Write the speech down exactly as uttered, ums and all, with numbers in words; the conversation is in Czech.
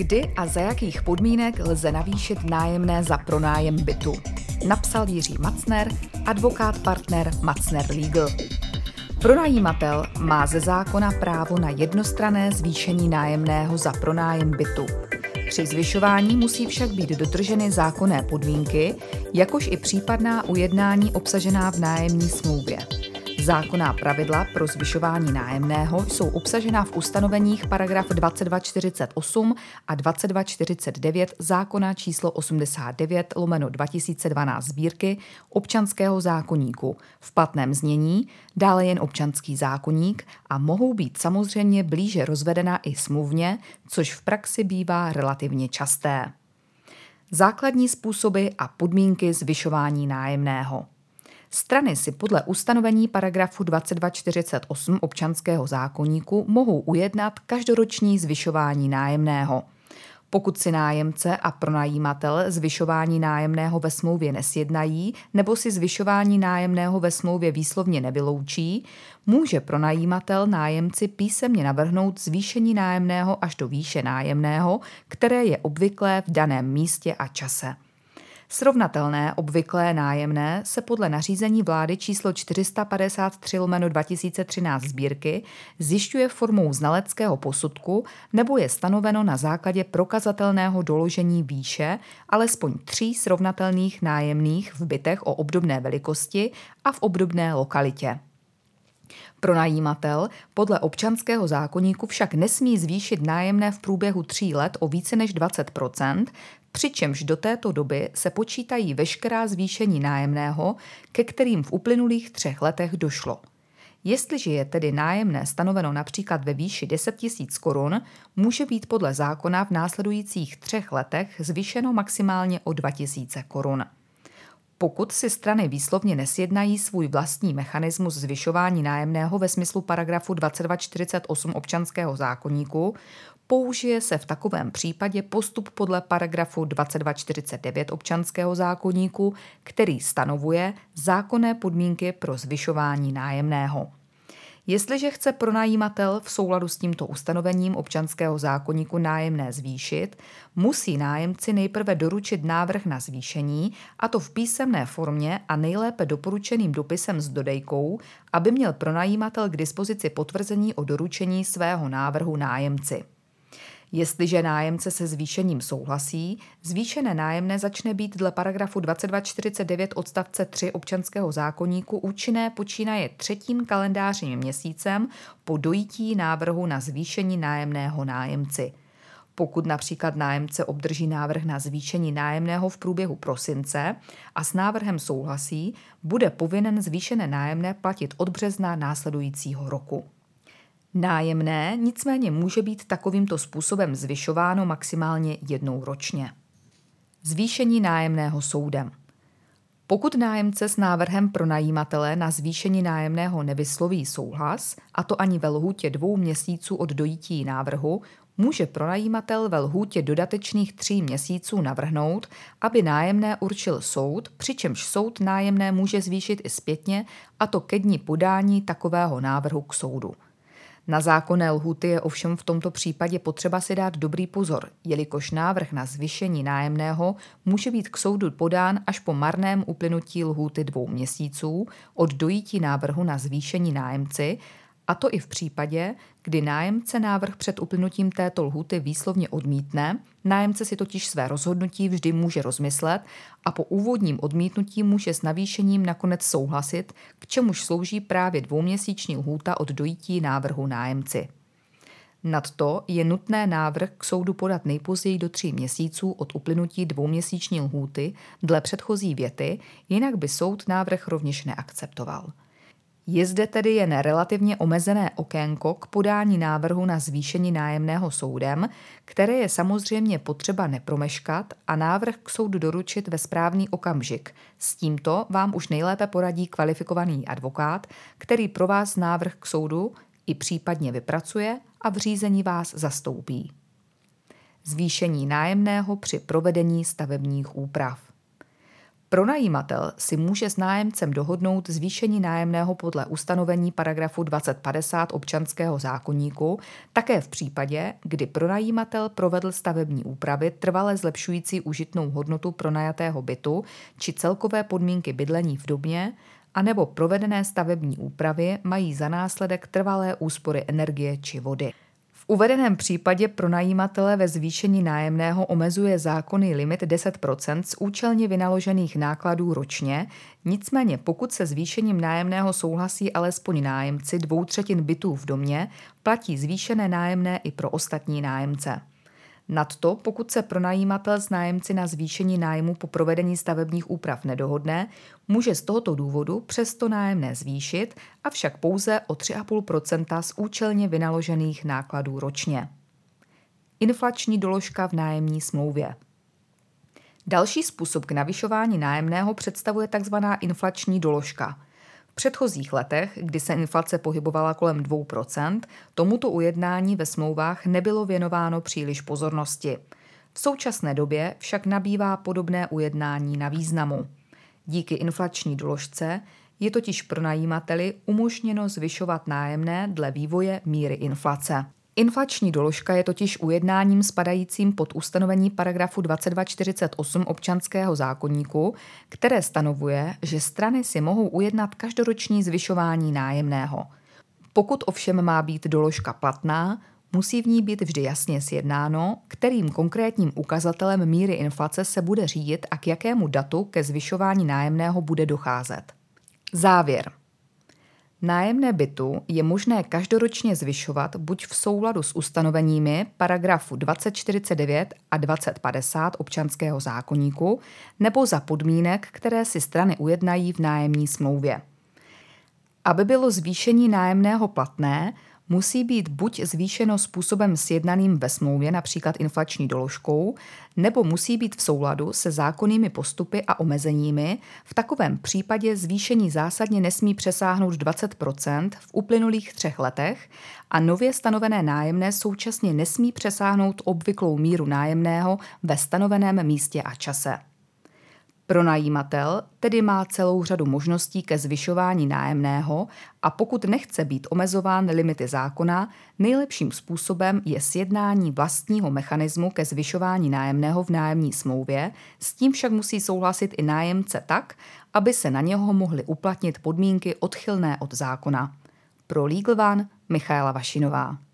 Kdy a za jakých podmínek lze navýšit nájemné za pronájem bytu? Napsal Jiří Macner, advokát partner Macner Legal. Pronajímatel má ze zákona právo na jednostranné zvýšení nájemného za pronájem bytu. Při zvyšování musí však být dodrženy zákonné podmínky, jakož i případná ujednání obsažená v nájemní smlouvě. Zákonná pravidla pro zvyšování nájemného jsou obsažena v ustanoveních paragraf dvacet dva čtyřicet osm a dvacet dva čtyřicet devět zákona číslo osmdesát devět lomeno dva tisíce dvanáct sbírky občanského zákoníku v platném znění, dále jen občanský zákoník a mohou být samozřejmě blíže rozvedena i smluvně, což v praxi bývá relativně časté. Základní způsoby a podmínky zvyšování nájemného. Strany si podle ustanovení paragrafu dvacet dva čtyřicet osm občanského zákoníku mohou ujednat každoroční zvyšování nájemného. Pokud si nájemce a pronajímatel zvyšování nájemného ve smlouvě nesjednají nebo si zvyšování nájemného ve smlouvě výslovně nevyloučí, může pronajímatel nájemci písemně navrhnout zvýšení nájemného až do výše nájemného, které je obvyklé v daném místě a čase. Srovnatelné obvyklé nájemné se podle nařízení vlády číslo čtyři sta padesát tři lomeno dva tisíce třináct sbírky zjišťuje formou znaleckého posudku nebo je stanoveno na základě prokazatelného doložení výše alespoň tří srovnatelných nájemných v bytech o obdobné velikosti a v obdobné lokalitě. Pronajímatel podle občanského zákoníku však nesmí zvýšit nájemné v průběhu tří let o více než dvacet procent, přičemž do této doby se počítají veškerá zvýšení nájemného, ke kterým v uplynulých třech letech došlo. Jestliže je tedy nájemné stanoveno například ve výši deset tisíc korun, může být podle zákona v následujících třech letech zvýšeno maximálně o dva tisíce korun. Pokud si strany výslovně nesjednají svůj vlastní mechanismus zvyšování nájemného ve smyslu paragrafu dvacet dva čtyřicet osm občanského zákoníku, použije se v takovém případě postup podle paragrafu dvacet dva čtyřicet devět občanského zákoníku, který stanovuje zákonné podmínky pro zvyšování nájemného. Jestliže chce pronajímatel v souladu s tímto ustanovením občanského zákoníku nájemné zvýšit, musí nájemci nejprve doručit návrh na zvýšení, a to v písemné formě a nejlépe doporučeným dopisem s dodejkou, aby měl pronajímatel k dispozici potvrzení o doručení svého návrhu nájemci. Jestliže nájemce se zvýšením souhlasí, zvýšené nájemné začne být dle paragrafu dvacet dva čtyřicet devět odstavce tři občanského zákoníku účinné počínaje třetím kalendářním měsícem po dojití návrhu na zvýšení nájemného nájemci. Pokud například nájemce obdrží návrh na zvýšení nájemného v průběhu prosince a s návrhem souhlasí, bude povinen zvýšené nájemné platit od března následujícího roku. Nájemné nicméně může být takovýmto způsobem zvyšováno maximálně jednou ročně. Zvýšení nájemného soudem. Pokud nájemce s návrhem pronajímatele na zvýšení nájemného nevysloví souhlas, a to ani ve lhůtě dvou měsíců od dojití návrhu, může pronajímatel ve lhůtě dodatečných tří měsíců navrhnout, aby nájemné určil soud, přičemž soud nájemné může zvýšit i zpětně, a to ke dni podání takového návrhu k soudu. Na zákonné lhůty je ovšem v tomto případě potřeba si dát dobrý pozor, jelikož návrh na zvýšení nájemného může být k soudu podán až po marném uplynutí lhůty dvou měsíců od dojití návrhu na zvýšení nájemci, a to i v případě, kdy nájemce návrh před uplynutím této lhůty výslovně odmítne, nájemce si totiž své rozhodnutí vždy může rozmyslet a po úvodním odmítnutí může s navýšením nakonec souhlasit, k čemuž slouží právě dvouměsíční lhůta od dojití návrhu nájemci. Nadto je nutné návrh k soudu podat nejpozději do tří měsíců od uplynutí dvouměsíční lhůty dle předchozí věty, jinak by soud návrh rovněž neakceptoval. Je zde tedy jen relativně omezené okénko k podání návrhu na zvýšení nájemného soudem, které je samozřejmě potřeba nepromeškat a návrh k soudu doručit ve správný okamžik. S tímto vám už nejlépe poradí kvalifikovaný advokát, který pro vás návrh k soudu i případně vypracuje a v řízení vás zastoupí. Zvýšení nájemného při provedení stavebních úprav. Pronajímatel si může s nájemcem dohodnout zvýšení nájemného podle ustanovení paragrafu dvacet padesát občanského zákoníku, také v případě, kdy pronajímatel provedl stavební úpravy trvale zlepšující užitnou hodnotu pronajatého bytu či celkové podmínky bydlení v domě, anebo provedené stavební úpravy mají za následek trvalé úspory energie či vody. V uvedeném případě pronajímatele ve zvýšení nájemného omezuje zákonný limit deset procent z účelně vynaložených nákladů ročně, nicméně pokud se zvýšením nájemného souhlasí alespoň nájemci dvou třetin bytů v domě, platí zvýšené nájemné i pro ostatní nájemce. Nadto, pokud se pronajímatel s nájemci na zvýšení nájmu po provedení stavebních úprav nedohodne, může z tohoto důvodu přesto nájemné zvýšit, avšak pouze o tři celá pět procenta z účelně vynaložených nákladů ročně. Inflační doložka v nájemní smlouvě. Další způsob k navyšování nájemného představuje tzv. Inflační doložka. V předchozích letech, kdy se inflace pohybovala kolem dvě procenta, tomuto ujednání ve smlouvách nebylo věnováno příliš pozornosti. V současné době však nabývá podobné ujednání na významu. Díky inflační doložce je totiž pronajímateli umožněno zvyšovat nájemné dle vývoje míry inflace. Inflační doložka je totiž ujednáním spadajícím pod ustanovení paragrafu dvacet dva čtyřicet osm občanského zákoníku, které stanovuje, že strany si mohou ujednat každoroční zvyšování nájemného. Pokud ovšem má být doložka platná, musí v ní být vždy jasně sjednáno, kterým konkrétním ukazatelem míry inflace se bude řídit a k jakému datu ke zvyšování nájemného bude docházet. Závěr. Nájemné bytu je možné každoročně zvyšovat buď v souladu s ustanoveními paragrafu dvacet čtyřicet devět a dvacet padesát občanského zákoníku nebo za podmínek, které si strany ujednají v nájemní smlouvě. Aby bylo zvýšení nájemného platné, musí být buď zvýšeno způsobem sjednaným ve smlouvě, například inflační doložkou, nebo musí být v souladu se zákonnými postupy a omezeními, v takovém případě zvýšení zásadně nesmí přesáhnout dvacet procent v uplynulých třech letech a nově stanovené nájemné současně nesmí přesáhnout obvyklou míru nájemného ve stanoveném místě a čase. Pronajímatel tedy má celou řadu možností ke zvyšování nájemného a pokud nechce být omezován limity zákona, nejlepším způsobem je sjednání vlastního mechanismu ke zvyšování nájemného v nájemní smlouvě, s tím však musí souhlasit i nájemce tak, aby se na něho mohly uplatnit podmínky odchylné od zákona. Pro Legal One Michaela Vašinová.